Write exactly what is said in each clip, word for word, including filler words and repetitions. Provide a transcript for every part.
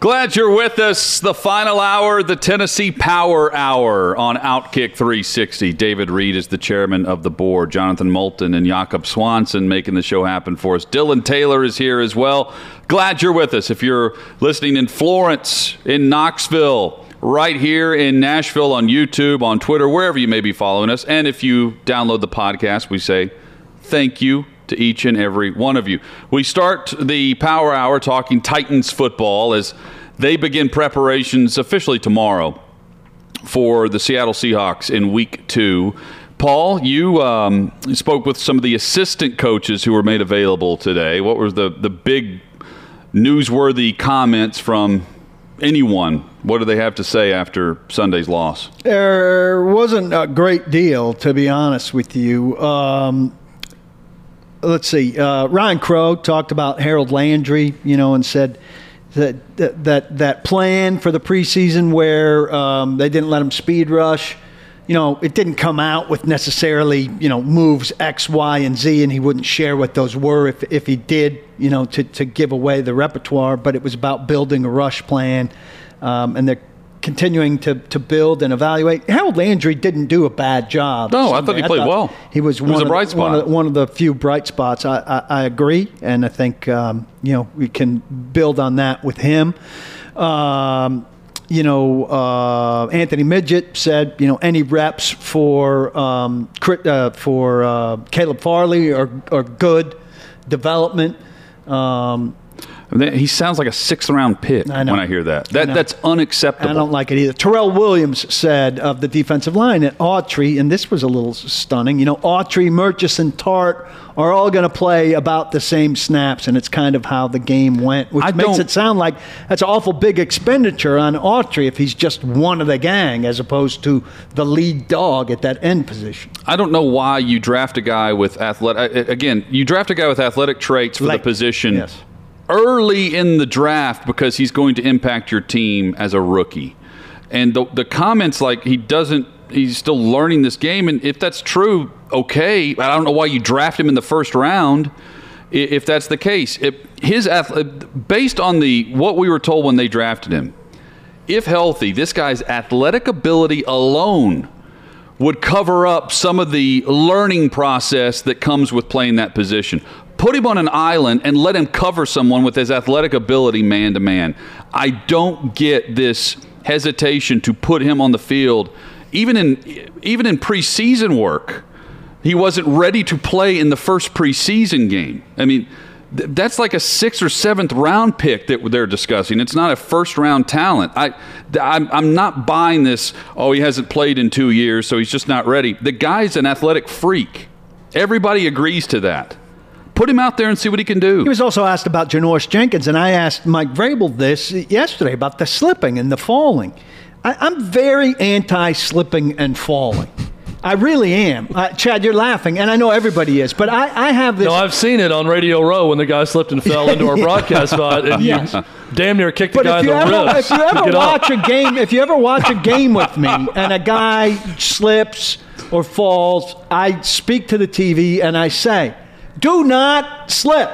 Glad you're with us. The final hour, the Tennessee Power Hour on Outkick three sixty. David Reed is the chairman of the board. Jonathan Moulton and Jakob Swanson making the show happen for us. Dylan Taylor is here as well. Glad you're with us. If you're listening in Florence, in Knoxville, right here in Nashville, on YouTube, on Twitter, wherever you may be following us. And if you download the podcast, we say thank you to each and every one of you. We start the Power Hour talking Titans football as they begin preparations officially tomorrow for the Seattle Seahawks in week two. Paul, you um, spoke with some of the assistant coaches who were made available today. What were the, the big newsworthy comments from anyone? What do they have to say after Sunday's loss? There wasn't a great deal, to be honest with you. Um, Let's see. Uh, Ryan Crowe talked about Harold Landry, you know, and said that that that, that plan for the preseason where um, they didn't let him speed rush, you know, it didn't come out with necessarily, you know, moves X, Y, and Z, and he wouldn't share what those were if if he did, you know, to, to give away the repertoire. But it was about building a rush plan, um, and they're continuing to, to build and evaluate. Harold Landry didn't do a bad job. No, Sunday. I thought he played thought well. He was, one, was a of bright the, spot. One, of the, one of the few bright spots. I, I, I agree, and I think um, you know we can build on that with him. Um, you know, uh, Anthony Midgett said you know any reps for um, uh, for uh, Caleb Farley are are good development. Um, He sounds like a sixth-round pick I when I hear that. that I that's unacceptable. I don't like it either. Terrell Williams said of the defensive line at Autry, and this was a little stunning, you know, Autry, Murchison, Tart are all going to play about the same snaps, and it's kind of how the game went, which I makes it sound like that's an awful big expenditure on Autry if he's just one of the gang as opposed to the lead dog at that end position. I don't know why you draft a guy with athletic – again, you draft a guy with athletic traits for like, the position yes. – early in the draft because he's going to impact your team as a rookie. And the, the comments like he doesn't, he's still learning this game. And if that's true, okay. I don't know why you draft him in the first round if that's the case. If his based on the what we were told when they drafted him, if healthy, this guy's athletic ability alone would cover up some of the learning process that comes with playing that position. Put him on an island and let him cover someone with his athletic ability man-to-man. I don't get this hesitation to put him on the field. Even in even in preseason work, he wasn't ready to play in the first preseason game. I mean, th- that's like a sixth or seventh round pick that they're discussing. It's not a first-round talent. I, I'm, I'm not buying this, oh, he hasn't played in two years, so he's just not ready. The guy's an athletic freak. Everybody agrees to that. Put him out there and see what he can do. He was also asked about Janoris Jenkins, and I asked Mike Vrabel this yesterday about the slipping and the falling. I, I'm very anti-slipping and falling. I really am. Uh, Chad, you're laughing, and I know everybody is, but I, I have this. No, I've seen it on Radio Row when the guy slipped and fell into our broadcast spot, and yes. you damn near kicked but the guy in the ever, ribs. If you ever watch a game, if you ever watch a game with me, and a guy slips or falls, I speak to the T V and I say, do not slip.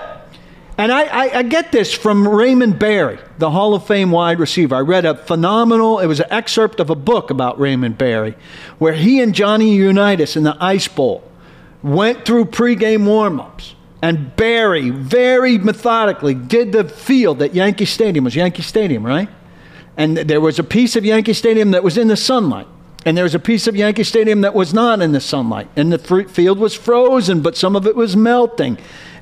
And I, I, I get this from Raymond Berry, the Hall of Fame wide receiver. I read a phenomenal, it was an excerpt of a book about Raymond Berry, where he and Johnny Unitas in the Ice Bowl went through pregame warm-ups. And Berry very methodically did the field at Yankee Stadium. It was Yankee Stadium, right? And there was a piece of Yankee Stadium that was in the sunlight. And there was a piece of Yankee Stadium that was not in the sunlight. And the fruit field was frozen, but some of it was melting.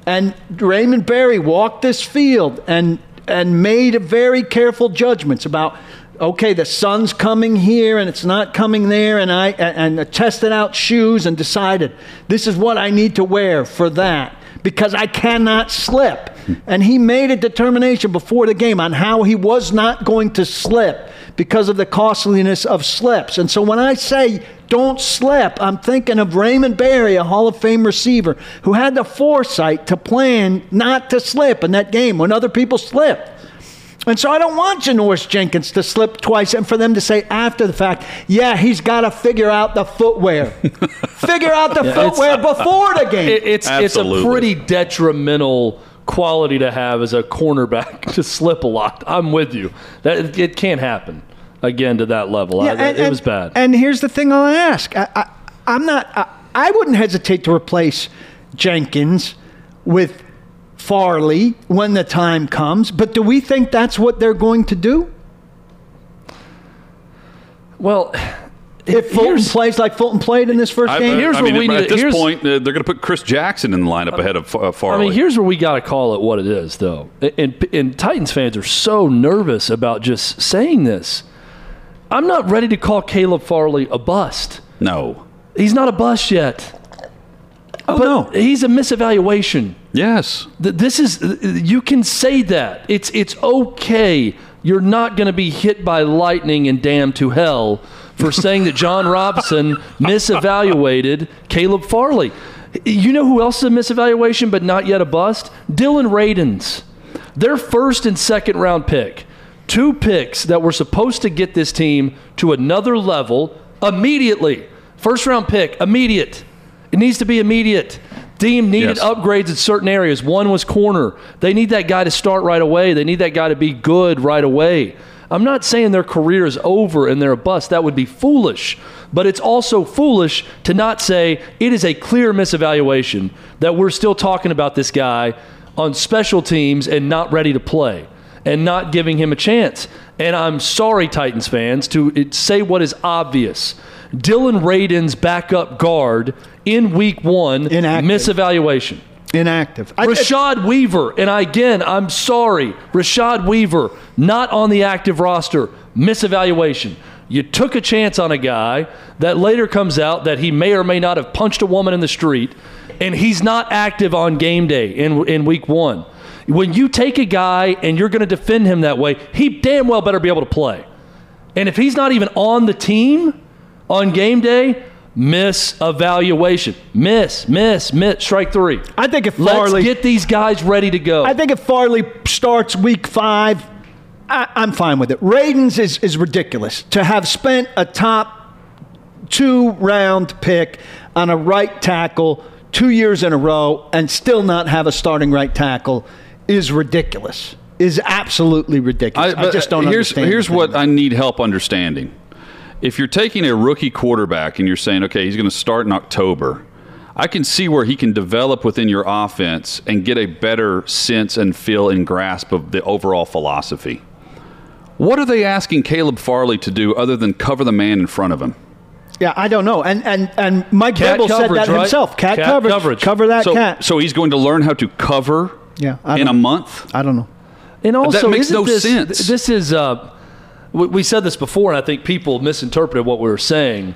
And Raymond Berry walked this field and and made very careful judgments about okay, the sun's coming here and it's not coming there, and I and, and tested out shoes and decided this is what I need to wear for that because I cannot slip. And he made a determination before the game on how he was not going to slip because of the costliness of slips. And so when I say don't slip, I'm thinking of Raymond Berry, a Hall of Fame receiver, who had the foresight to plan not to slip in that game when other people slipped. And so I don't want Janoris Jenkins to slip twice and for them to say after the fact, yeah, he's got to figure out the footwear. figure out the yeah, footwear before the game. It, it's, it's a pretty detrimental quality to have as a cornerback to slip a lot. I'm with you. That it can't happen again to that level. Yeah, I, and, it was bad. And here's the thing I'll ask. I, I, I'm not I, I wouldn't hesitate to replace Jenkins with Farley when the time comes, but do we think that's what they're going to do? Well, if Fulton plays like Fulton played in this first I, game, here's I mean, what we need. At this here's, point, uh, they're going to put Chris Jackson in the lineup ahead of uh, Farley. I mean, here's where we got to call it what it is, though. And, and Titans fans are so nervous about just saying this. I'm not ready to call Caleb Farley a bust. No, he's not a bust yet. Oh, but no. He's a misevaluation. Yes. This is you can say that. It's it's okay. You're not going to be hit by lightning and damned to hell for saying that John Robson misevaluated Caleb Farley. You know who else is a misevaluation but not yet a bust? Dillon Radunz. Their first and second round pick. Two picks that were supposed to get this team to another level immediately. First round pick, immediate. It needs to be immediate. Team needed yes. upgrades in certain areas. One was corner. They need that guy to start right away. They need that guy to be good right away. I'm not saying their career is over and they're a bust. That would be foolish. But it's also foolish to not say it is a clear misevaluation that we're still talking about this guy on special teams and not ready to play and not giving him a chance. And I'm sorry, Titans fans, to say what is obvious. Dillon Radunz, backup guard, in week one, Inactive. misevaluation. Inactive. I, Rashad I, Weaver, and again, I'm sorry, Rashad Weaver, not on the active roster, misevaluation. You took a chance on a guy that later comes out that he may or may not have punched a woman in the street, and he's not active on game day in, in week one. When you take a guy and you're going to defend him that way, he damn well better be able to play. And if he's not even on the team on game day, miss evaluation. Miss, miss, miss, strike three. I think if Farley... Let's get these guys ready to go. I think if Farley starts week five, I, I'm fine with it. Radunz is, is ridiculous. To have spent a top two-round pick on a right tackle two years in a row and still not have a starting right tackle is ridiculous. Is absolutely ridiculous. I, I just don't here's, understand. Here's what I need help understanding. If you're taking a rookie quarterback and you're saying, okay, he's going to start in October, I can see where he can develop within your offense and get a better sense and feel and grasp of the overall philosophy. What are they asking Caleb Farley to do other than cover the man in front of him? Yeah, I don't know. And and, and Mike Vrabel said that right? himself. Cat, cat coverage. coverage. Cover that so, cat. So he's going to learn how to cover yeah, in a month? I don't know. And also, that makes no this, sense. This is... Uh, We said this before, and I think people misinterpreted what we were saying.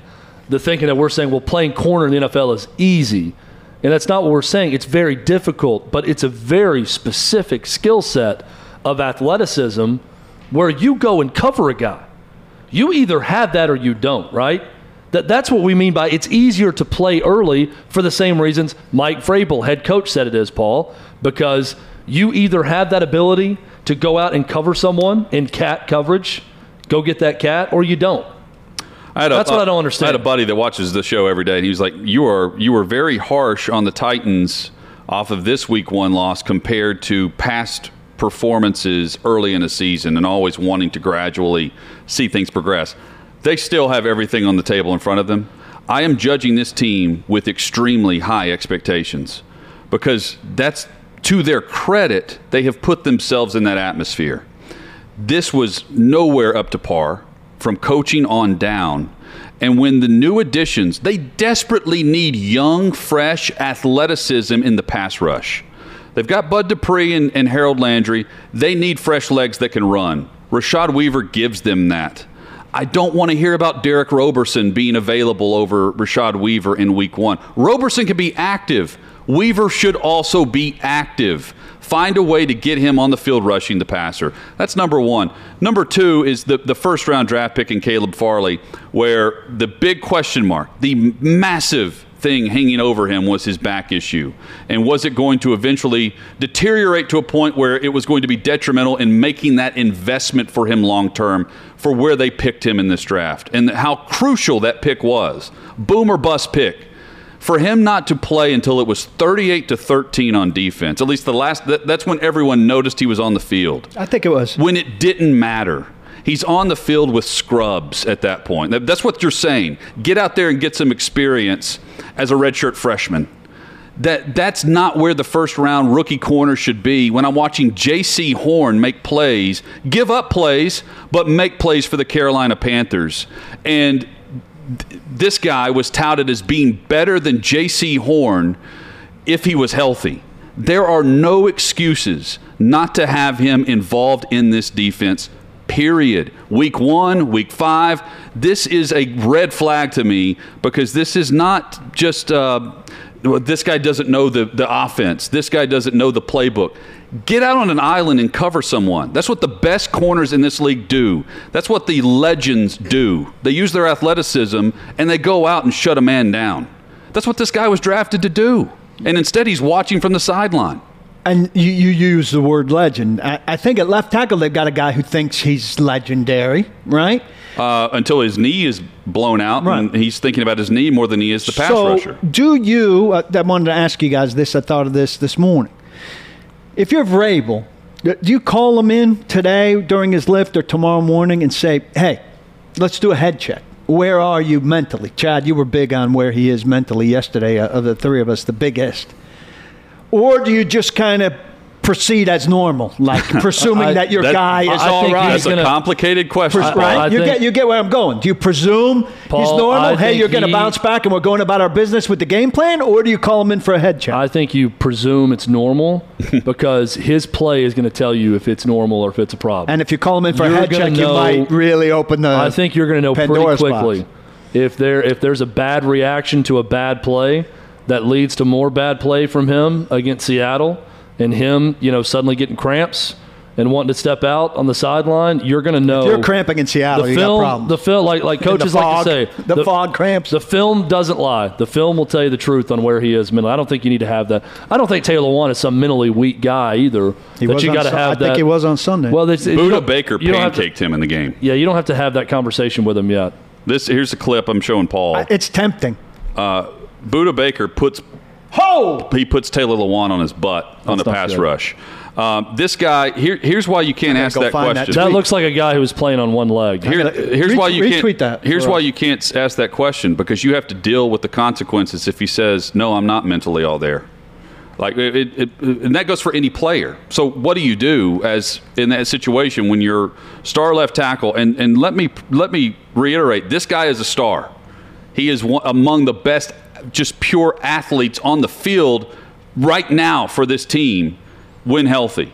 The thinking that we're saying, well, playing corner in the N F L is easy. And that's not what we're saying. It's very difficult, but it's a very specific skill set of athleticism where you go and cover a guy. You either have that or you don't, right? That, that's what we mean by it's easier to play early for the same reasons Mike Vrabel, head coach, said it is, Paul, because you either have that ability to go out and cover someone in cat coverage, go get that cat, or you don't. I had a, That's what I don't understand. I had a buddy that watches the show every day, and he was like, you are you were very harsh on the Titans off of this week one loss compared to past performances early in a season and always wanting to gradually see things progress. They still have everything on the table in front of them. I am judging this team with extremely high expectations because that's, to their credit, they have put themselves in that atmosphere. This was nowhere up to par from coaching on down. And when the new additions, they desperately need young, fresh athleticism in the pass rush. They've got Bud Dupree and, and Harold Landry. They need fresh legs that can run. Rashad Weaver gives them that. I don't want to hear about Derek Roberson being available over Rashad Weaver in week one. Roberson can be active. Weaver should also be active. Find a way to get him on the field rushing the passer. That's number one. Number two is the, the first-round draft pick in Caleb Farley, where the big question mark, the massive thing hanging over him was his back issue. And was it going to eventually deteriorate to a point where it was going to be detrimental in making that investment for him long-term for where they picked him in this draft and how crucial that pick was. Boom or bust pick. For him not to play until it was thirty-eight to thirteen on defense, at least the last, that, that's when everyone noticed he was on the field. I think it was. When it didn't matter. He's on the field with scrubs at that point. That, that's what you're saying. Get out there and get some experience as a redshirt freshman. That That's not where the first-round rookie corner should be when I'm watching J C Horn make plays, give up plays, but make plays for the Carolina Panthers. And this guy was touted as being better than J C Horn if he was healthy. There are no excuses not to have him involved in this defense, period. Week one, week five, this is a red flag to me because this is not just uh, this guy doesn't know the, the offense. This guy doesn't know the playbook. Get out on an island and cover someone. That's what the best corners in this league do. That's what the legends do. They use their athleticism, and they go out and shut a man down. That's what this guy was drafted to do. And instead, he's watching from the sideline. And you, you use the word legend. I, I think at left tackle, they've got a guy who thinks he's legendary, right? Uh, until his knee is blown out, right. And he's thinking about his knee more than he is the pass so rusher. So do you uh, – I wanted to ask you guys this. I thought of this this morning. If you're Vrabel, do you call him in today during his lift or tomorrow morning and say, hey, let's do a head check? Where are you mentally? Chad, you were big on where he is mentally yesterday uh, of the three of us, the biggest. Or do you just kind of proceed as normal, like presuming I, that your that, guy is I all right? That's gonna, a complicated question. Pres- I, right? I you, think, get, you get where I'm going. Do you presume Paul, he's normal? I hey, you're going to bounce back and we're going about our business with the game plan? Or do you call him in for a head check? I think you presume it's normal because his play is going to tell you if it's normal or if it's a problem. And if you call him in for you're a head check, know, you might really open the I think you're going to know Pandora's pretty quickly. Box. If there if there's a bad reaction to a bad play, that leads to more bad play from him against Seattle and him, you know, suddenly getting cramps and wanting to step out on the sideline, you're going to know. If you're cramping in Seattle, you got problems. The film, like, like coaches fog, like to say. The, the fog cramps. The film doesn't lie. The film will tell you the truth on where he is mentally. I don't think you need to have that. I don't think Taylor Lewan is some mentally weak guy either. He that was you got to su- have I that. I think he was on Sunday. Well, it's, it's, Budda Baker pancaked to, him in the game. Yeah, you don't have to have that conversation with him yet. This Here's the clip I'm showing Paul. I, it's tempting. Uh Budda Baker puts Ho! He puts Taylor Lewan on his butt That's on the pass good. rush. Um, this guy here. Here's why you can't ask that question. That, that looks like a guy who was playing on one leg. Here, here's Re- why you can't. That here's why us. you can't ask that question because you have to deal with the consequences if he says no. I'm not mentally all there. Like it, it, it, and that goes for any player. So what do you do as in that situation when you're star left tackle? And and let me let me reiterate. This guy is a star. He is one, among the best. Just pure athletes on the field right now for this team when healthy.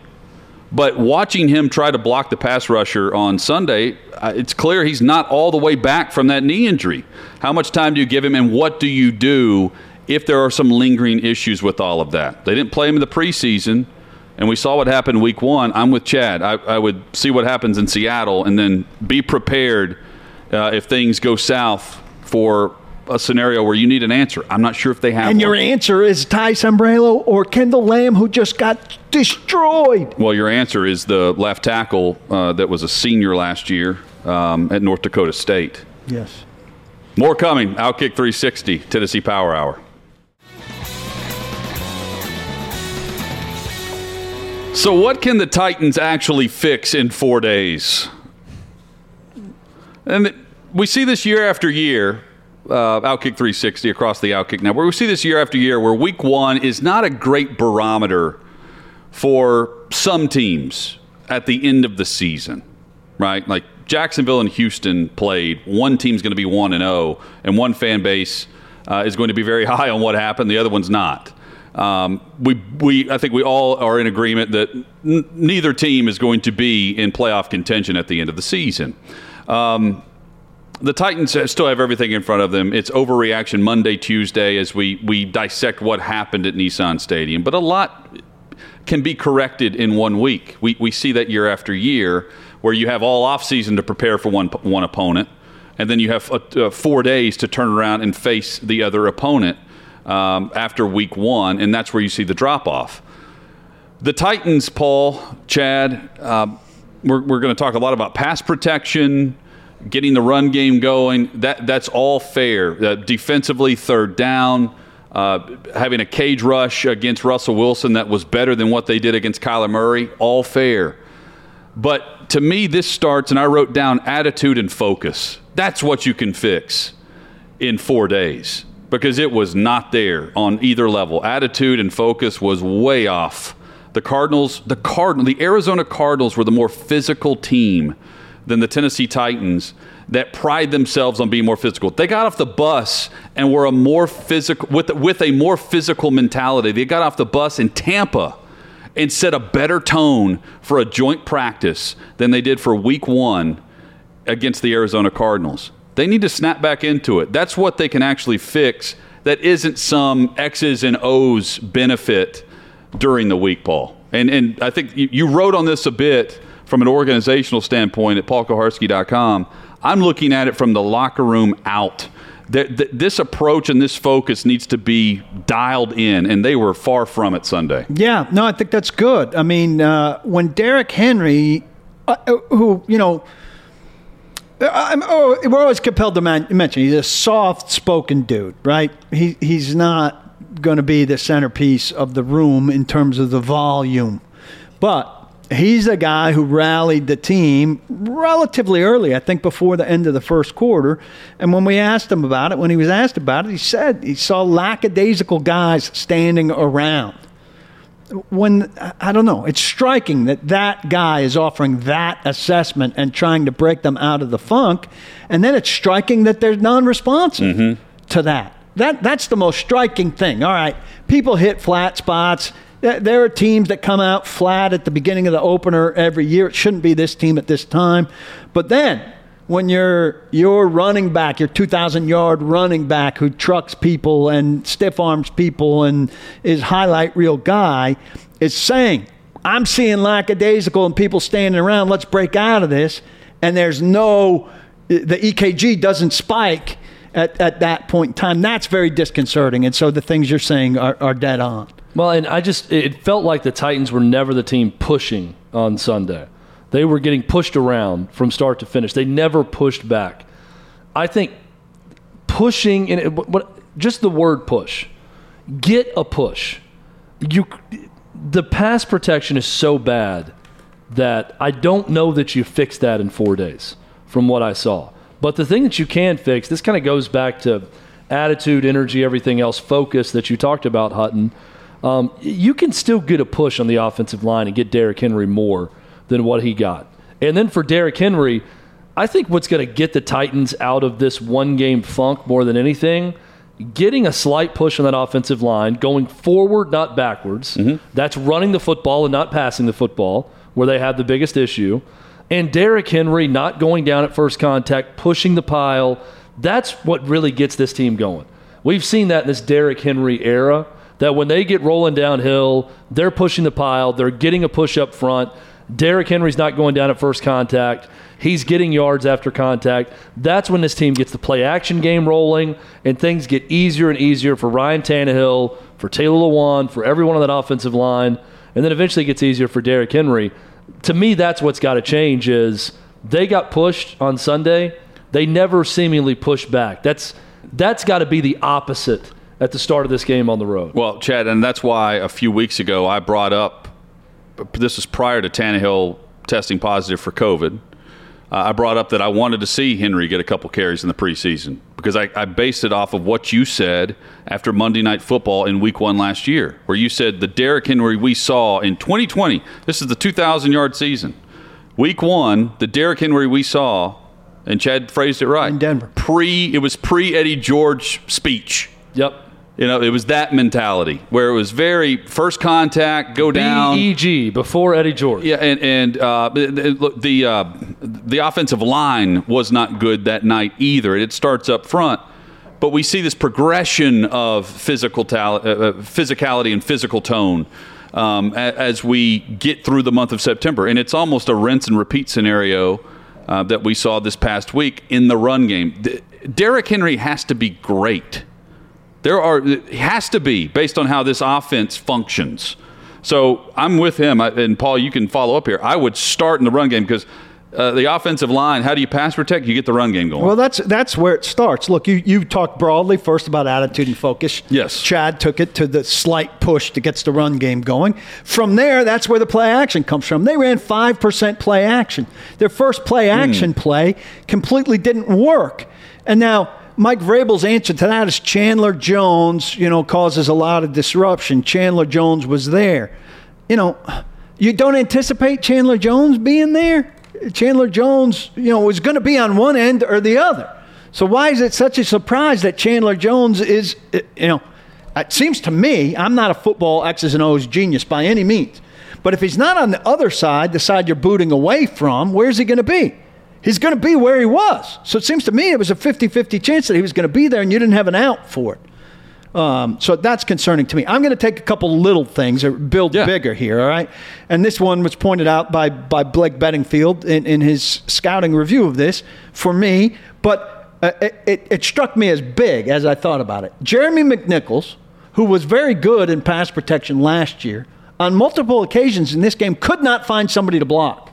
But watching him try to block the pass rusher on Sunday, it's clear he's not all the way back from that knee injury. How much time do you give him, and what do you do if there are some lingering issues with all of that? They didn't play him in the preseason, and we saw what happened week one. I'm with Chad. I, I would see what happens in Seattle and then be prepared uh, if things go south for a scenario where you need an answer. I'm not sure if they have And one. Your answer is Ty Sambrello or Kendall Lamb, who just got destroyed. Well, your answer is the left tackle uh, that was a senior last year um, at North Dakota State. Yes. More coming. Outkick three sixty, Tennessee Power Hour. So what can the Titans actually fix in four days? And th- we see this year after year, Uh, Outkick three sixty across the Outkick Network. We see this year after year where week one is not a great barometer for some teams at the end of the season, right? Like Jacksonville and Houston played. One team's going to be one and oh, and one fan base uh, is going to be very high on what happened. The other one's not. Um, we, we, I think we all are in agreement that n- neither team is going to be in playoff contention at the end of the season. Um, the Titans still have everything in front of them. It's overreaction Monday, Tuesday, as we, we dissect what happened at Nissan Stadium. But a lot can be corrected in one week. We, we see that year after year, where you have all offseason to prepare for one, one opponent, and then you have uh, four days to turn around and face the other opponent. Um, after week one, and that's where you see the drop-off. The Titans, Paul, Chad, uh, we're, we're going to talk a lot about pass protection, getting the run game going. That That's all fair. Uh, defensively, third down, uh, having a cage rush against Russell Wilson that was better than what they did against Kyler Murray, all fair. But to me, this starts, and I wrote down attitude and focus. That's what you can fix in four days. Because it was not there on either level. Attitude and focus was way off. The Cardinals, the Cardinal, the Arizona Cardinals were the more physical team than the Tennessee Titans that pride themselves on being more physical. They got off the bus and were a more physical with with a more physical mentality. They got off the bus in Tampa and set a better tone for a joint practice than they did for week one against the Arizona Cardinals. They need to snap back into it. That's what they can actually fix. That isn't some X's and O's benefit during the week, Paul. And and I think you, you wrote on this a bit from an organizational standpoint at paul koharski dot com. I'm looking at it from the locker room out. That, that this approach and this focus needs to be dialed in, and they were far from it Sunday. Yeah, no, I think that's good. I mean, uh, when Derrick Henry, uh, who, you know, I'm, oh, we're always compelled to man, mention he's a soft-spoken dude, right? He he's not going to be the centerpiece of the room in terms of the volume, but he's the guy who rallied the team relatively early, I think, before the end of the first quarter. And when we asked him about it, when he was asked about it, he said he saw lackadaisical guys standing around. When I don't know, it's striking that that guy is offering that assessment and trying to break them out of the funk, and then it's striking that they're non-responsive mm-hmm. to that. That that's the most striking thing. All right, people hit flat spots. There are teams that come out flat at the beginning of the opener every year. It shouldn't be this team at this time, but then when you're you're running back, your two thousand yard running back who trucks people and stiff arms people and is highlight reel guy, is saying, I'm seeing lackadaisical and people standing around, let's break out of this. And there's no, the E K G doesn't spike at, at that point in time. That's very disconcerting. And so the things you're saying are, are dead on. Well, and I just, it felt like the Titans were never the team pushing on Sunday. They were getting pushed around from start to finish. They never pushed back. I think pushing, and it, what, just the word push, get a push. You, the pass protection is so bad that I don't know that you fix that in four days from what I saw. But the thing that you can fix, this kind of goes back to attitude, energy, everything else, focus that you talked about, Hutton. Um, you can still get a push on the offensive line and get Derrick Henry more than what he got. And then for Derrick Henry, I think what's going to get the Titans out of this one-game funk more than anything, getting a slight push on that offensive line, going forward, not backwards. Mm-hmm. That's running the football and not passing the football, where they have the biggest issue. And Derrick Henry not going down at first contact, pushing the pile. That's what really gets this team going. We've seen that in this Derrick Henry era, that when they get rolling downhill, they're pushing the pile, they're getting a push up front. Derrick Henry's not going down at first contact. He's getting yards after contact. That's when this team gets the play-action game rolling, and things get easier and easier for Ryan Tannehill, for Taylor Lewan, for everyone on that offensive line, and then eventually it gets easier for Derrick Henry. To me, that's what's got to change is they got pushed on Sunday. They never seemingly pushed back. That's That's got to be the opposite at the start of this game on the road. Well, Chad, and that's why a few weeks ago I brought up, this is prior to Tannehill testing positive for COVID, uh, I brought up that I wanted to see Henry get a couple carries in the preseason because I, I based it off of what you said after Monday Night Football in week one last year, where you said the Derrick Henry we saw in twenty twenty, this is the two thousand yard season, week one, the Derrick Henry we saw, and Chad phrased it right. In Denver. Pre, it was pre-Eddie George speech. Yep. You know, it was that mentality where it was very first contact, go down. B E G, before Eddie George. Yeah, and, and uh, the the, uh, the offensive line was not good that night either. It starts up front. But we see this progression of physical talent, uh, physicality and physical tone um, as we get through the month of September. And it's almost a rinse and repeat scenario uh, that we saw this past week in the run game. D- Derrick Henry has to be great. There are it has to be based on how this offense functions. So I'm with him, I, and Paul, you can follow up here. I would start in the run game because uh, the offensive line. How do you pass protect? You get the run game going. Well, that's that's where it starts. Look, you you talked broadly first about attitude and focus. Yes. Chad took it to the slight push that gets the run game going. From there, that's where the play action comes from. They ran five percent play action. Their first play action mm. play completely didn't work, and now. Mike Vrabel's answer to that is Chandler Jones, you know, causes a lot of disruption. Chandler Jones was there. You know, you don't anticipate Chandler Jones being there? Chandler Jones, you know, was going to be on one end or the other. So why is it such a surprise that Chandler Jones is, you know, it seems to me, I'm not a football X's and O's genius by any means. But if he's not on the other side, the side you're booting away from, where's he going to be? He's going to be where he was. So it seems to me it was a fifty-fifty chance that he was going to be there and you didn't have an out for it. Um, so that's concerning to me. I'm going to take a couple little things or build yeah. bigger here, all right? And this one was pointed out by, by Blake Bettingfield in, in his scouting review of this for me, but uh, it, it, it struck me as big as I thought about it. Jeremy McNichols, who was very good in pass protection last year, on multiple occasions in this game could not find somebody to block.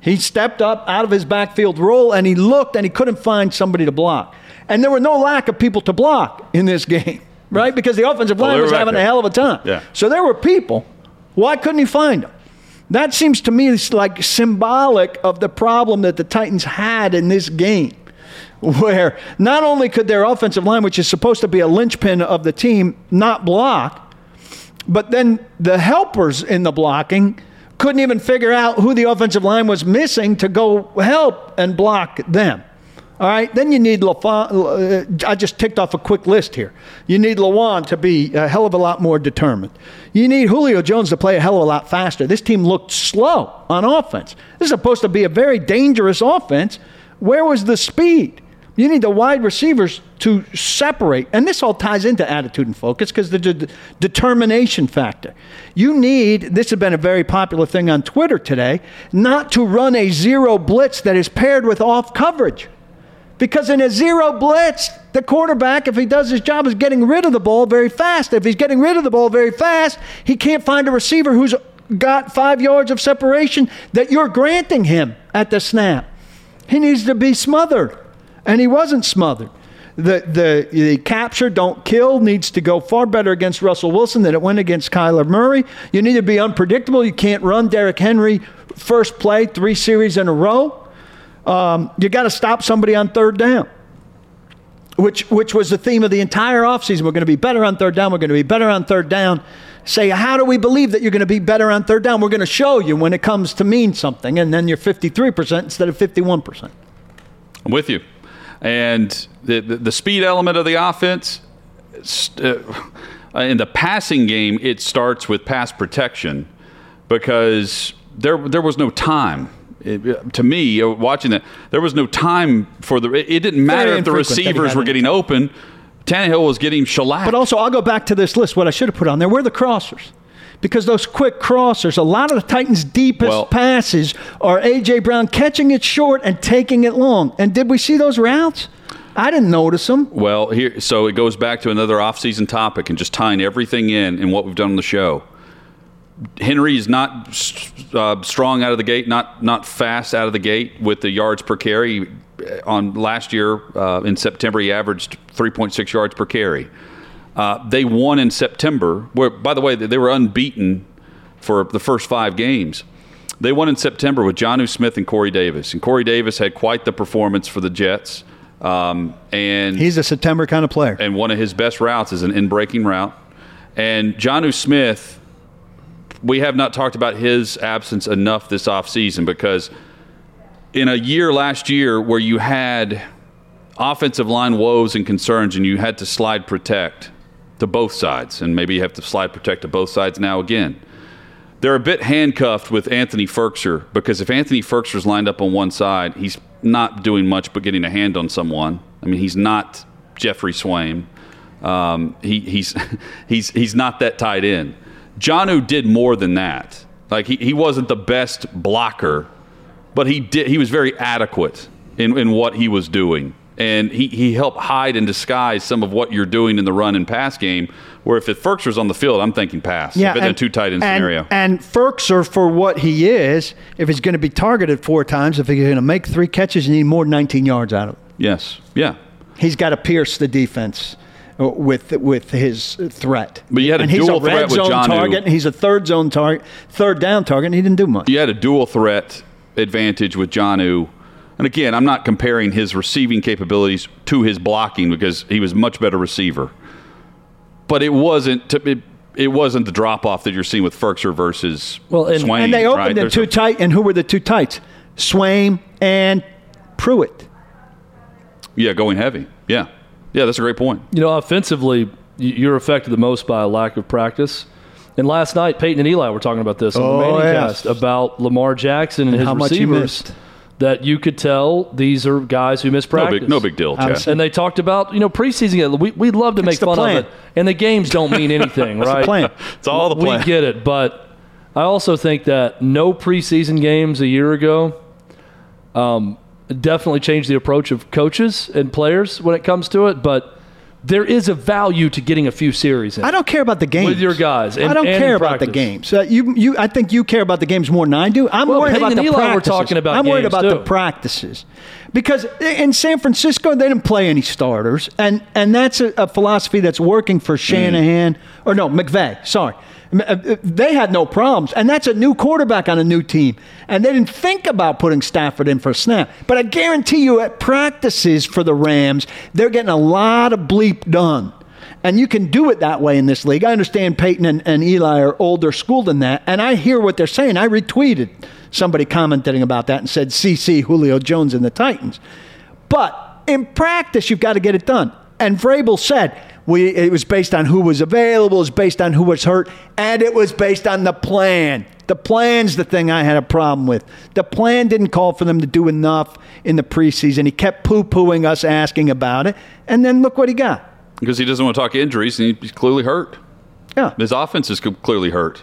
He stepped up out of his backfield role, and he looked, and he couldn't find somebody to block. And there were no lack of people to block in this game, right? Because the offensive line well, was having there. a hell of a time. Yeah. So there were people. Why couldn't he find them? That seems to me like symbolic of the problem that the Titans had in this game, where not only could their offensive line, which is supposed to be a linchpin of the team, not block, but then the helpers in the blocking couldn't even figure out who the offensive line was missing to go help and block them. All right, then you need LaFon. I just ticked off a quick list here. You need Lewan to be a hell of a lot more determined. You need Julio Jones to play a hell of a lot faster. This team looked slow on offense. This is supposed to be a very dangerous offense. Where was the speed? You need the wide receivers to separate. And this all ties into attitude and focus because the de- determination factor. You need, this has been a very popular thing on Twitter today, not to run a zero blitz that is paired with off coverage. Because in a zero blitz, the quarterback, if he does his job, is getting rid of the ball very fast. If he's getting rid of the ball very fast, he can't find a receiver who's got five yards of separation that you're granting him at the snap. He needs to be smothered. And he wasn't smothered. The, the the capture, don't kill, needs to go far better against Russell Wilson than it went against Kyler Murray. You need to be unpredictable. You can't run Derrick Henry first play, three series in a row. Um, you got to stop somebody on third down, which which was the theme of the entire offseason. We're going to be better on third down. We're going to be better on third down. Say, how do we believe that you're going to be better on third down? We're going to show you when it comes to mean something, and then you're fifty-three percent instead of fifty-one percent. I'm with you. And the, the the speed element of the offense, uh, in the passing game, it starts with pass protection because there there was no time. It, to me, watching that, there was no time for the – it didn't matter if the receivers were getting open. Tannehill was getting shellacked. But also, I'll go back to this list, what I should have put on there. Where are the crossers? Because those quick crossers, a lot of the Titans' deepest well, passes are A J. Brown catching it short and taking it long. And did we see those routes? I didn't notice them. Well, here, so it goes back to another offseason topic and just tying everything in and what we've done on the show. Henry is not uh, strong out of the gate, not not fast out of the gate with the yards per carry. On last year uh, in September, he averaged three point six yards per carry. Uh, they won in September, where, by the way, they were unbeaten for the first five games. They won in September with Jonnu Smith and Corey Davis. And Corey Davis had quite the performance for the Jets. Um, and he's a September kind of player. And one of his best routes is an in-breaking route. And Jonnu Smith, we have not talked about his absence enough this offseason because in a year last year where you had offensive line woes and concerns and you had to slide protect – to both sides, and maybe you have to slide protect to both sides now again. They're a bit handcuffed with Anthony Firkser, because if Anthony Firkser's lined up on one side, he's not doing much but getting a hand on someone. I mean, he's not Jeffrey Swaim. Um, he, he's he's he's not that tight end. Jonnu did more than that. Like he, he wasn't the best blocker, but he did he was very adequate in, in what he was doing. And he, he helped hide and disguise some of what you're doing in the run and pass game, where if Firkser's on the field, I'm thinking pass. Yeah, but in a two-tight end scenario. And Firkser, for what he is, if he's going to be targeted four times, if he's going to make three catches, you need more than nineteen yards out of him. Yes, yeah. He's got to pierce the defense with with his threat. But you had a and dual threat with Jonnu. He's a red zone target, and he's a third zone target, third down target, and he didn't do much. You had a dual threat advantage with Jonnu. And again, I'm not comparing his receiving capabilities to his blocking, because he was a much better receiver. But it wasn't to, it, it wasn't the drop off that you're seeing with Firkser versus well, and, Swaim. And they opened right? the There's two a, tight. And who were the two tights? Swaim and Pruitt. Yeah, going heavy. Yeah, yeah, that's a great point. You know, offensively, you're affected the most by a lack of practice. And last night, Peyton and Eli were talking about this on oh, the Manicast yeah. about Lamar Jackson and, and his how much receivers. He missed. That you could tell these are guys who miss practice. No big, no big deal, Chad. And they talked about, you know, preseason. We we love to make fun plan. of it, and the games don't mean anything, right? It's the plan. It's all the plan. We get it, but I also think that no preseason games a year ago um, definitely changed the approach of coaches and players when it comes to it, but there is a value to getting a few series in. I don't care about the games. With your guys. And, I don't and care about the games. Uh, you, you, I think you care about the games more than I do. I'm well, worried Peyton about the Eli practices. We're talking about I'm worried about too. the practices. Because in San Francisco, they didn't play any starters. And and that's a, a philosophy that's working for Shanahan. Mm. Or no, McVay. Sorry. They had no problems. And that's a new quarterback on a new team. And they didn't think about putting Stafford in for a snap. But I guarantee you at practices for the Rams, they're getting a lot of bleep done. And you can do it that way in this league. I understand Peyton and, and Eli are older school than that. And I hear what they're saying. I retweeted somebody commenting about that and said, C C Julio Jones and the Titans. But in practice, you've got to get it done. And Vrabel said, We, it was based on who was available, it was based on who was hurt, and it was based on the plan. The plan's the thing I had a problem with. The plan didn't call for them to do enough in the preseason. He kept poo-pooing us asking about it, and then look what he got. Because he doesn't want to talk injuries, and he's clearly hurt. Yeah. His offense is clearly hurt.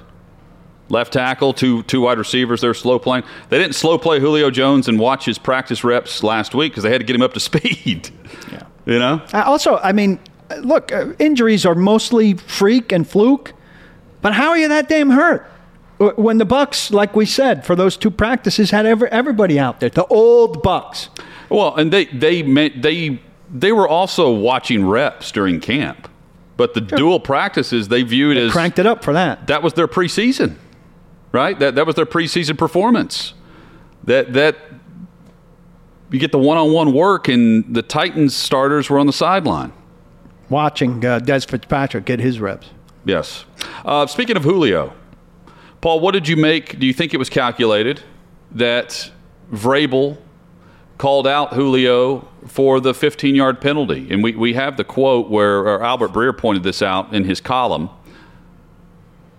Left tackle, two two wide receivers, they're slow playing. They didn't slow play Julio Jones and watch his practice reps last week because they had to get him up to speed. Yeah. You know? I also, I mean... Look, uh, injuries are mostly freak and fluke, but how are you that damn hurt? When the Bucs, like we said, for those two practices, had every, everybody out there, the old Bucs. Well, and they they they they were also watching reps during camp, but the sure. dual practices they viewed they as cranked it up for that. That was their preseason, right? That that was their preseason performance. That that you get the one-on-one work, and the Titans starters were on the sideline. Watching uh, Des Fitzpatrick get his reps. Yes. Uh, speaking of Julio, Paul, what did you make? Do you think it was calculated that Vrabel called out Julio for the fifteen-yard penalty? And we, we have the quote where or Albert Breer pointed this out in his column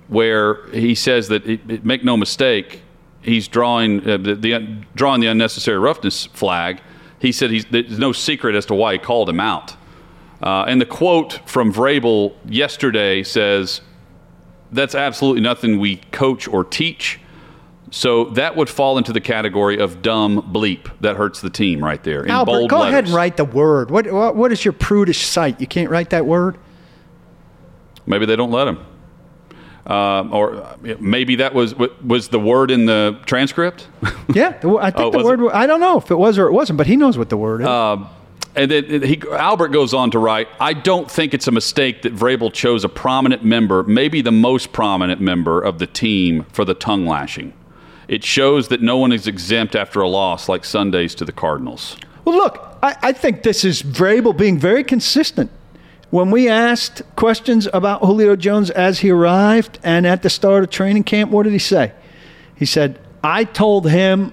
where he says that, it, it, make no mistake, he's drawing, uh, the, the, drawing the unnecessary roughness flag. He said he's, there's no secret as to why he called him out. Uh, and the quote from Vrabel yesterday says, that's absolutely nothing we coach or teach. So that would fall into the category of dumb bleep. That hurts the team right there in Albert, bold go letters. Ahead and write the word. What, what What is your prudish sight? You can't write that word? Maybe they don't let him. Um, or maybe that was was the word in the transcript? Yeah. I think oh, the word – I don't know if it was or it wasn't, but he knows what the word is. Uh, And then he, Albert goes on to write, I don't think it's a mistake that Vrabel chose a prominent member, maybe the most prominent member of the team, for the tongue lashing. It shows that no one is exempt after a loss like Sundays to the Cardinals. Well, look, I, I think this is Vrabel being very consistent. When we asked questions about Julio Jones as he arrived and at the start of training camp, what did he say? He said, I told him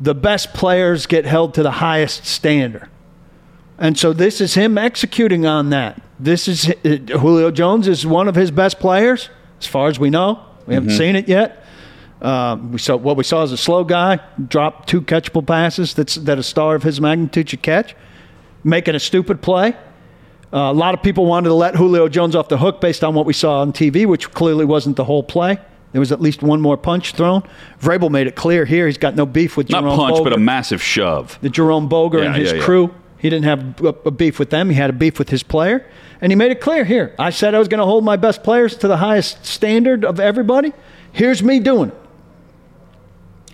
the best players get held to the highest standard. And so this is him executing on that. this is Julio Jones is one of his best players, as far as we know. We haven't mm-hmm. seen it yet. Um, we saw what we saw is a slow guy drop two catchable passes that's, that a star of his magnitude should catch, making a stupid play. Uh, a lot of people wanted to let Julio Jones off the hook based on what we saw on T V, which clearly wasn't the whole play. There was at least one more punch thrown. Vrabel made it clear here he's got no beef with Jerome Boger. Not punch, Boger, but a massive shove. The Jerome Boger yeah, and his yeah, yeah. crew. He didn't have a beef with them. He had a beef with his player. And he made it clear here. I said I was going to hold my best players to the highest standard of everybody. Here's me doing it.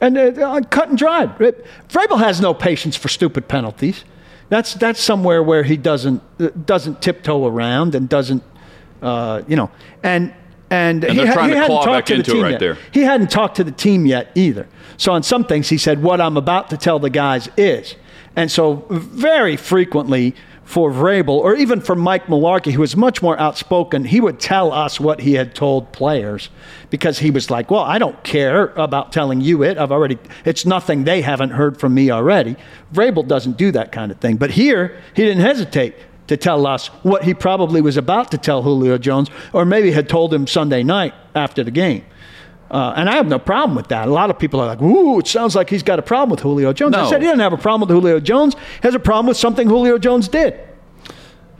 And uh, cut and dried. Vrabel has no patience for stupid penalties. That's that's somewhere where he doesn't doesn't tiptoe around and doesn't, uh, you know. And and, and he, ha- he hadn't talked to the team right yet. He hadn't talked to the team yet either. So on some things he said, what I'm about to tell the guys is. And so very frequently for Vrabel, or even for Mike Mularkey, who was much more outspoken, he would tell us what he had told players because he was like, well, I don't care about telling you it. I've already, it's nothing they haven't heard from me already. Vrabel doesn't do that kind of thing. But here, he didn't hesitate to tell us what he probably was about to tell Julio Jones, or maybe had told him Sunday night after the game. Uh, and I have no problem with that. A lot of people are like, ooh, it sounds like he's got a problem with Julio Jones. No. I said he doesn't have a problem with Julio Jones. He has a problem with something Julio Jones did.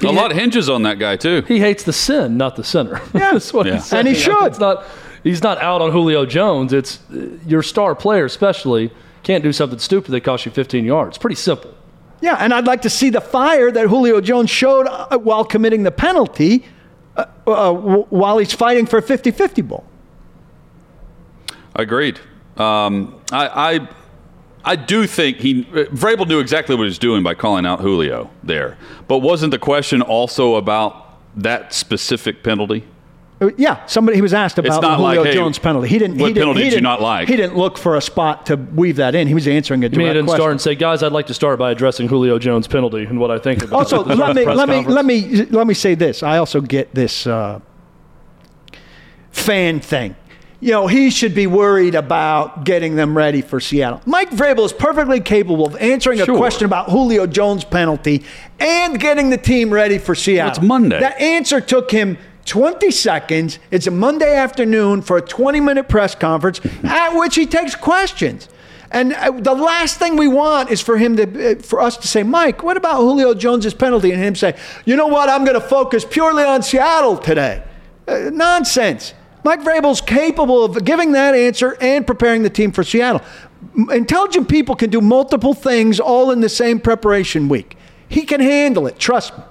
He a had, lot hinges on that guy, too. He hates the sin, not the sinner. Yeah. That's what yeah. he's saying. And he should. Like, it's not, he's not out on Julio Jones. It's your star player, especially, can't do something stupid that costs you fifteen yards. Pretty simple. Yeah, and I'd like to see the fire that Julio Jones showed while committing the penalty uh, uh, while he's fighting for a fifty-fifty ball. Agreed. Um, I, I I do think he Vrabel knew exactly what he was doing by calling out Julio there. But wasn't the question also about that specific penalty? Yeah, somebody he was asked about Julio like, hey, Jones' penalty. He didn't. What he penalty didn't, he did you didn't, not like? He didn't look for a spot to weave that in. He was answering a direct question. He didn't question. Start and say, "Guys, I'd like to start by addressing Julio Jones' penalty and what I think about." Also, it let me let me let me let me say this. I also get this uh, fan thing. You know, he should be worried about getting them ready for Seattle. Mike Vrabel is perfectly capable of answering sure. a question about Julio Jones' penalty and getting the team ready for Seattle. It's Monday. That answer took him twenty seconds. It's a Monday afternoon for a twenty-minute press conference at which he takes questions. And the last thing we want is for him to, for us to say, Mike, what about Julio Jones' penalty? And him say, you know what, I'm going to focus purely on Seattle today. Uh, nonsense. Mike Vrabel's capable of giving that answer and preparing the team for Seattle. Intelligent people can do multiple things all in the same preparation week. He can handle it. Trust me.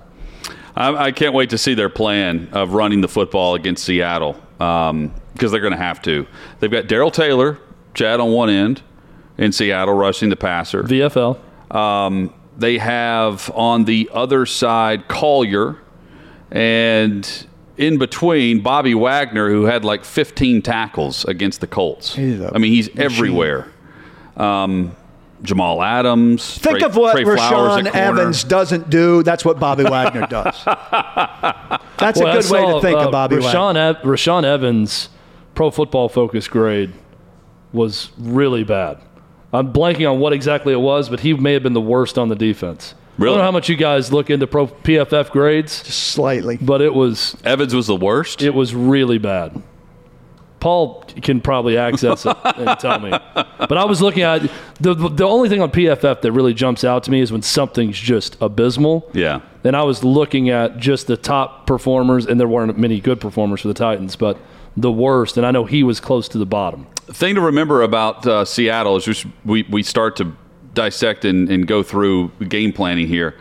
I, I can't wait to see their plan of running the football against Seattle um, because they're going to have to. They've got Daryl Taylor, Chad on one end, in Seattle rushing the passer. V F L. Um, they have on the other side Collier and... in between, Bobby Wagner, who had like fifteen tackles against the Colts. I mean, he's everywhere. Um, Jamal Adams. Think Trey, of what Rashaan Evans doesn't do. That's what Bobby Wagner does. That's well, a good saw, way to think uh, of Bobby Rashaan Wagner. Ev- Rashaan Evans' Pro Football Focus grade was really bad. I'm blanking on what exactly it was, but he may have been the worst on the defense. Really? I don't know how much you guys look into pro P F F grades. Just slightly. But it was... Evans was the worst? It was really bad. Paul can probably access it and tell me. But I was looking at... The, the only thing on P F F that really jumps out to me is when something's just abysmal. Yeah. And I was looking at just the top performers, and there weren't many good performers for the Titans, but the worst. And I know he was close to the bottom. The thing to remember about uh, Seattle is just we, we start to... dissect and, and go through game planning here.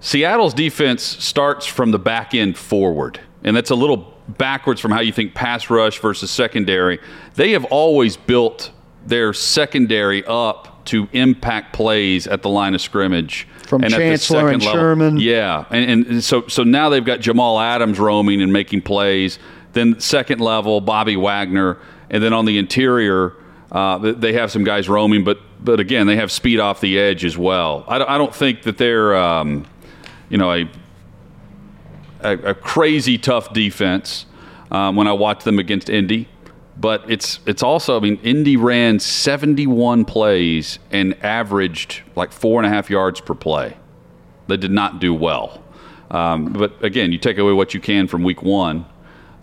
Seattle's defense starts from the back end forward, and that's a little backwards from how you think pass rush versus secondary. They have always built their secondary up to impact plays at the line of scrimmage. From and Chancellor and level. Sherman. Yeah, and, and so so now they've got Jamal Adams roaming and making plays. Then second level, Bobby Wagner, and then on the interior, uh, they have some guys roaming, but But again, they have speed off the edge as well. I don't, I don't think that they're, um, you know, a, a a crazy tough defense um, when I watched them against Indy. But it's it's also, I mean, Indy ran seventy-one plays and averaged like four and a half yards per play. They did not do well. Um, but, again, you take away what you can from week one.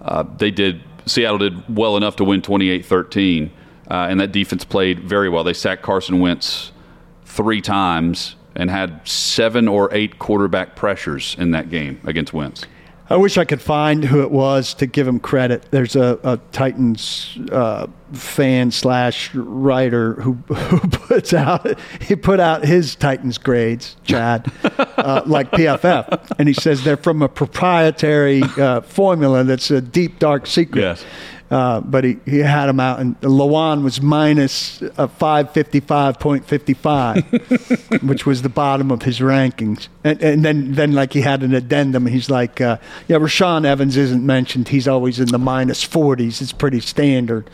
Uh, they did – Seattle did well enough to win twenty-eight thirteen, uh, and that defense played very well. They sacked Carson Wentz three times and had seven or eight quarterback pressures in that game against Wentz. I wish I could find who it was to give him credit. There's a, a Titans uh, fan slash writer who, who puts out he put out his Titans grades, Chad, uh, like P F F, and he says they're from a proprietary uh, formula that's a deep dark secret. Yes. Uh, but he, he had him out, and Lewan was minus a five fifty-five point five five, which was the bottom of his rankings. And, and then, then, like, he had an addendum. He's like, uh, yeah, Rashaan Evans isn't mentioned. He's always in the minus forties. It's pretty standard.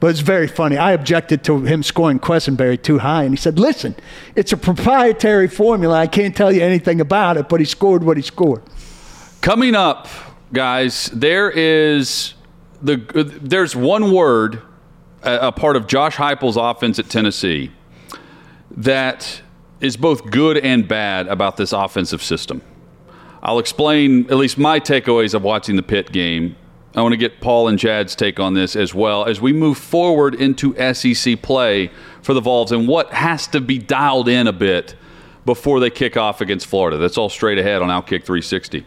But it's very funny. I objected to him scoring Quessenberry too high, and he said, listen, it's a proprietary formula. I can't tell you anything about it, but he scored what he scored. Coming up, guys, there is... The, there's one word, a, a part of Josh Heupel's offense at Tennessee, that is both good and bad about this offensive system. I'll explain at least my takeaways of watching the Pitt game. I want to get Paul and Chad's take on this as well as we move forward into S E C play for the Vols and what has to be dialed in a bit before they kick off against Florida. That's all straight ahead on Outkick three sixty.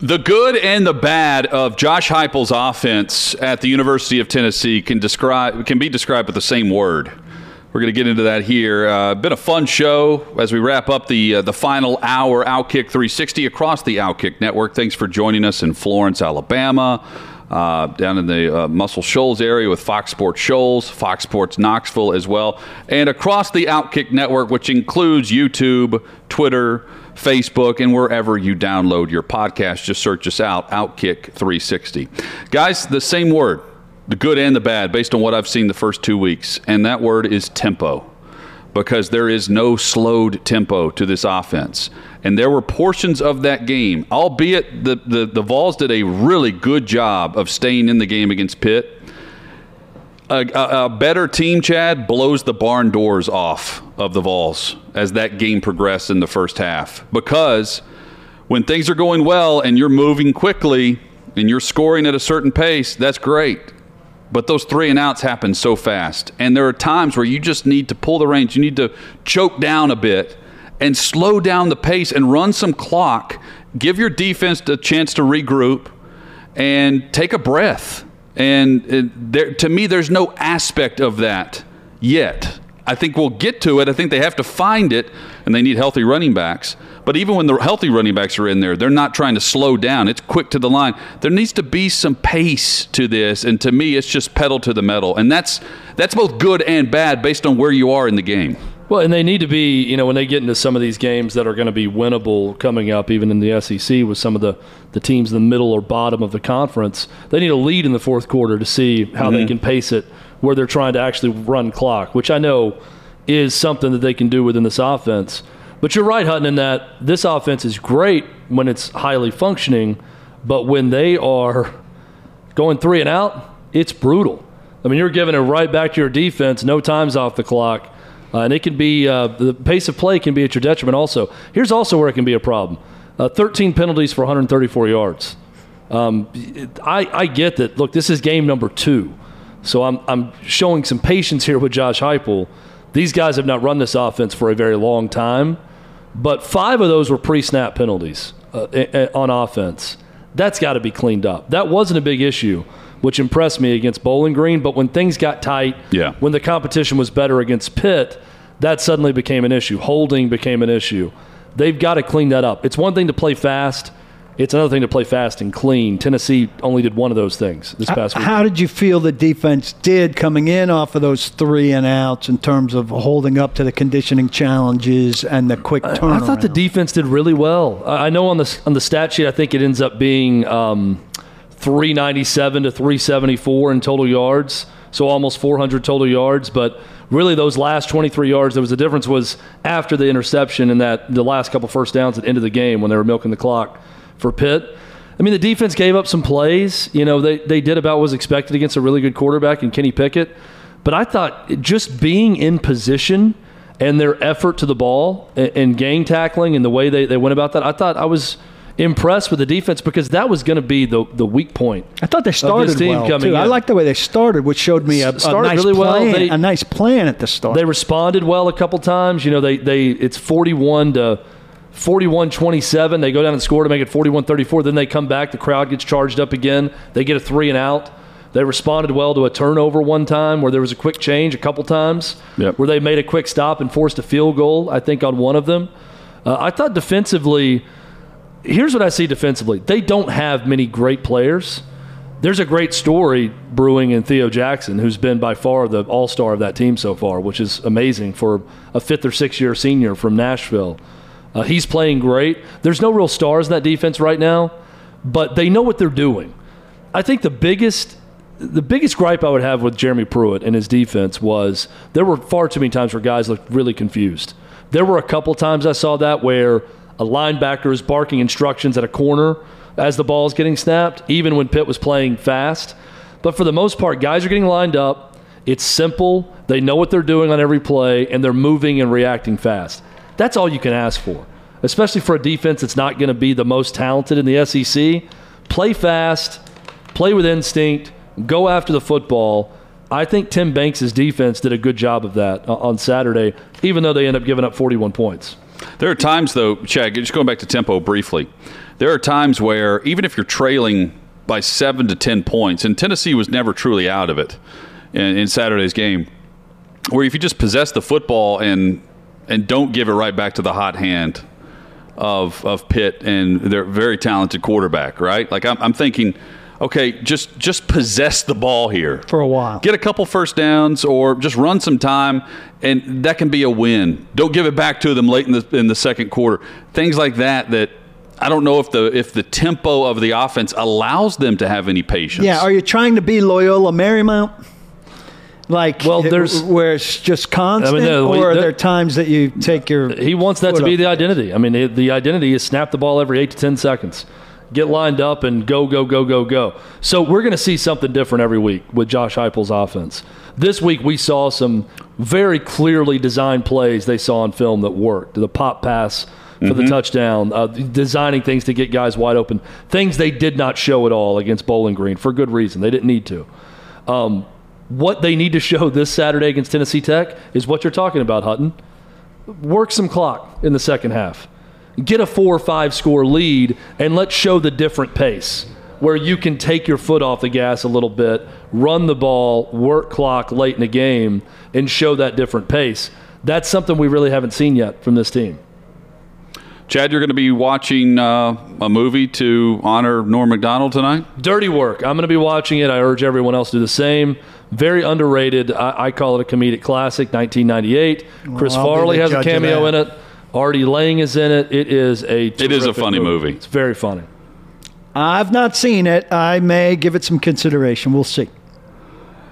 The good and the bad of Josh Heupel's offense at the University of Tennessee can describe can be described with the same word. We're going to get into that here. Uh, been a fun show as we wrap up the uh, the final hour. Outkick three sixty across the Outkick Network. Thanks for joining us in Florence, Alabama, uh, down in the uh, Muscle Shoals area with Fox Sports Shoals, Fox Sports Knoxville as well, and across the Outkick Network, which includes YouTube, Twitter, Facebook, and wherever you download your podcast. Just search us out, Outkick three sixty. Guys, the same word, the good and the bad, based on what I've seen the first two weeks, and that word is tempo, because there is no slowed tempo to this offense. And there were portions of that game, albeit the, the, the Vols did a really good job of staying in the game against Pitt. A, a, a better team, Chad, blows the barn doors off of the Vols as that game progressed in the first half. Because when things are going well and you're moving quickly and you're scoring at a certain pace, that's great. But those three and outs happen so fast. And there are times where you just need to pull the reins. You need to choke down a bit and slow down the pace and run some clock. Give your defense a chance to regroup and take a breath. And it, there, to me, there's no aspect of that yet. I think we'll get to it. I think they have to find it, and they need healthy running backs. But even when the healthy running backs are in there, they're not trying to slow down. It's quick to the line. There needs to be some pace to this, and to me, it's just pedal to the metal. And that's that's both good and bad based on where you are in the game. Well, and they need to be, you know, when they get into some of these games that are going to be winnable coming up, even in the S E C with some of the, the teams in the middle or bottom of the conference, they need a lead in the fourth quarter to see how mm-hmm. they can pace it where they're trying to actually run clock, which I know is something that they can do within this offense. But you're right, Hutton, in that this offense is great when it's highly functioning, but when they are going three and out, it's brutal. I mean, you're giving it right back to your defense, no time's off the clock. Uh, and it can be uh, – the pace of play can be at your detriment also. Here's also where it can be a problem. Uh, thirteen penalties for one hundred thirty-four yards. Um, it, I, I get that. Look, this is game number two. So I'm I'm showing some patience here with Josh Heupel. These guys have not run this offense for a very long time. But five of those were pre-snap penalties uh, a, a, on offense. That's got to be cleaned up. That wasn't a big issue, which impressed me against Bowling Green. But when things got tight, yeah. when the competition was better against Pitt, that suddenly became an issue. Holding became an issue. They've got to clean that up. It's one thing to play fast. It's another thing to play fast and clean. Tennessee only did one of those things this past week. How did you feel the defense did coming in off of those three and outs in terms of holding up to the conditioning challenges and the quick turnaround? I thought the defense did really well. I know on the, on the stat sheet, I think it ends up being um, – three ninety-seven to three seventy-four in total yards, so almost four hundred total yards. But really those last twenty-three yards, there was a difference was after the interception and that the last couple first downs at the end of the game when they were milking the clock for Pitt. I mean, the defense gave up some plays. You know, they, they did about what was expected against a really good quarterback in Kenny Pickett. But I thought just being in position and their effort to the ball and, and gang tackling and the way they, they went about that, I thought I was impressed with the defense because that they going to be the, the weak point. I thought they started well, too. In. I liked the way they started, which showed me a, a, nice, really plan, well. They, a nice plan at the start. They responded well a couple times. You know, they, they it's forty-one to forty-one twenty-seven. They go down and score to make it forty-one thirty-four. Then they come back. The crowd gets charged up again. They get a three and out. They responded well to a turnover one time where there was a quick change a couple times yep. where they made a quick stop and forced a field goal, I think, on one of them. Uh, I thought defensively – here's what I see defensively. They don't have many great players. There's a great story brewing in Theo Jackson, who's been by far the all-star of that team so far, which is amazing for a fifth- or sixth-year senior from Nashville. Uh, he's playing great. There's no real stars in that defense right now, but they know what they're doing. I think the biggest the biggest gripe I would have with Jeremy Pruitt and his defense was there were far too many times where guys looked really confused. There were a couple times I saw that where – a linebacker is barking instructions at a corner as the ball is getting snapped, even when Pitt was playing fast. But for the most part, guys are getting lined up. It's simple. They know what they're doing on every play, and they're moving and reacting fast. That's all you can ask for, especially for a defense that's not going to be the most talented in the S E C. Play fast, play with instinct, go after the football. I think Tim Banks' defense did a good job of that on Saturday, even though they end up giving up forty-one points. There are times, though, Chad, just going back to tempo briefly, there are times where even if you're trailing by seven to ten points, and Tennessee was never truly out of it in, in Saturday's game, where if you just possess the football and and don't give it right back to the hot hand of of Pitt and their very talented quarterback, right? Like I'm, I'm thinking, okay, just just possess the ball here. For a while. Get a couple first downs or just run some time, and that can be a win. Don't give it back to them late in the in the second quarter. Things like that that I don't know if the if the tempo of the offense allows them to have any patience. Yeah, are you trying to be Loyola Marymount? Like, well, there's where it's just constant, I mean, no, or are there times that you take your... He wants that to be the identity. I mean, the identity is snap the ball every eight to ten seconds. Get lined up and go, go, go, go, go. So we're going to see something different every week with Josh Heupel's offense. This week we saw some very clearly designed plays they saw on film that worked. The pop pass for mm-hmm. the touchdown, uh, designing things to get guys wide open, things they did not show at all against Bowling Green for good reason. They didn't need to. Um, what they need to show this Saturday against Tennessee Tech is what you're talking about, Hutton. Work some clock in the second half. Get a four or five score lead, and let's show the different pace where you can take your foot off the gas a little bit, run the ball, work clock late in the game, and show that different pace. That's something we really haven't seen yet from this team. Chad, you're going to be watching uh, a movie to honor Norm Macdonald tonight? Dirty Work. I'm going to be watching it. I urge everyone else to do the same. Very underrated. I, I call it a comedic classic, nineteen ninety-eight. Well, Chris I'll Farley has a cameo in it. Artie Lang is in it. It is a It is a funny movie. movie. It's very funny. I've not seen it. I may give it some consideration. We'll see.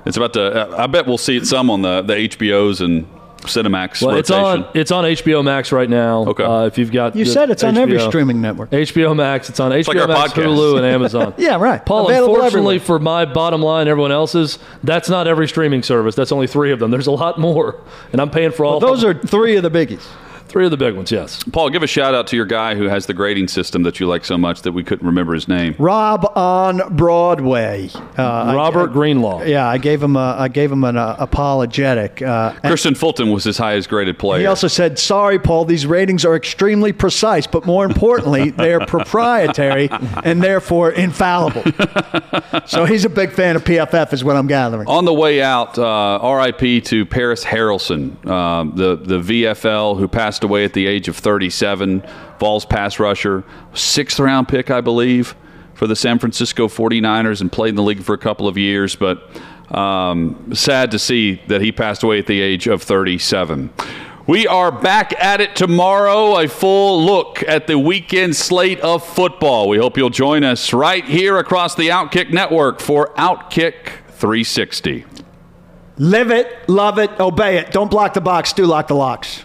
It's about to. I bet we'll see it some on the, the H B O's and Cinemax well, rotation. It's on, it's on H B O Max right now. Okay. Uh, if you've got you said it's H B O, on every streaming network. H B O Max. It's on H B O it's like Max, podcast. Hulu, and Amazon. Yeah, right. Paul, available unfortunately everywhere. For my bottom line, everyone else's, that's not every streaming service. That's only three of them. There's a lot more, and I'm paying for all. Well, those of them. Are three of the biggies. Three of the big ones, yes. Paul, give a shout-out to your guy who has the grading system that you like so much that we couldn't remember his name. Rob on Broadway. Uh, Robert I, I, Greenlaw. Yeah, I gave him a, I gave him an uh, apologetic. Uh, Kristen Fulton was his highest-graded player. He also said, sorry, Paul, these ratings are extremely precise, but more importantly, they are proprietary and therefore infallible. So he's a big fan of P F F is what I'm gathering. On the way out, uh, R I P to Paris Harrelson, uh, the, the V F L who passed away at the age of thirty-seven, Vols pass rusher, sixth round pick, I believe, for the San Francisco forty-niners and played in the league for a couple of years, but um, sad to see that he passed away at the age of thirty-seven. We are back at it tomorrow, a full look at the weekend slate of football. We hope you'll join us right here across the Outkick Network for Outkick three sixty. Live it, love it, obey it. Don't block the box, do lock the locks.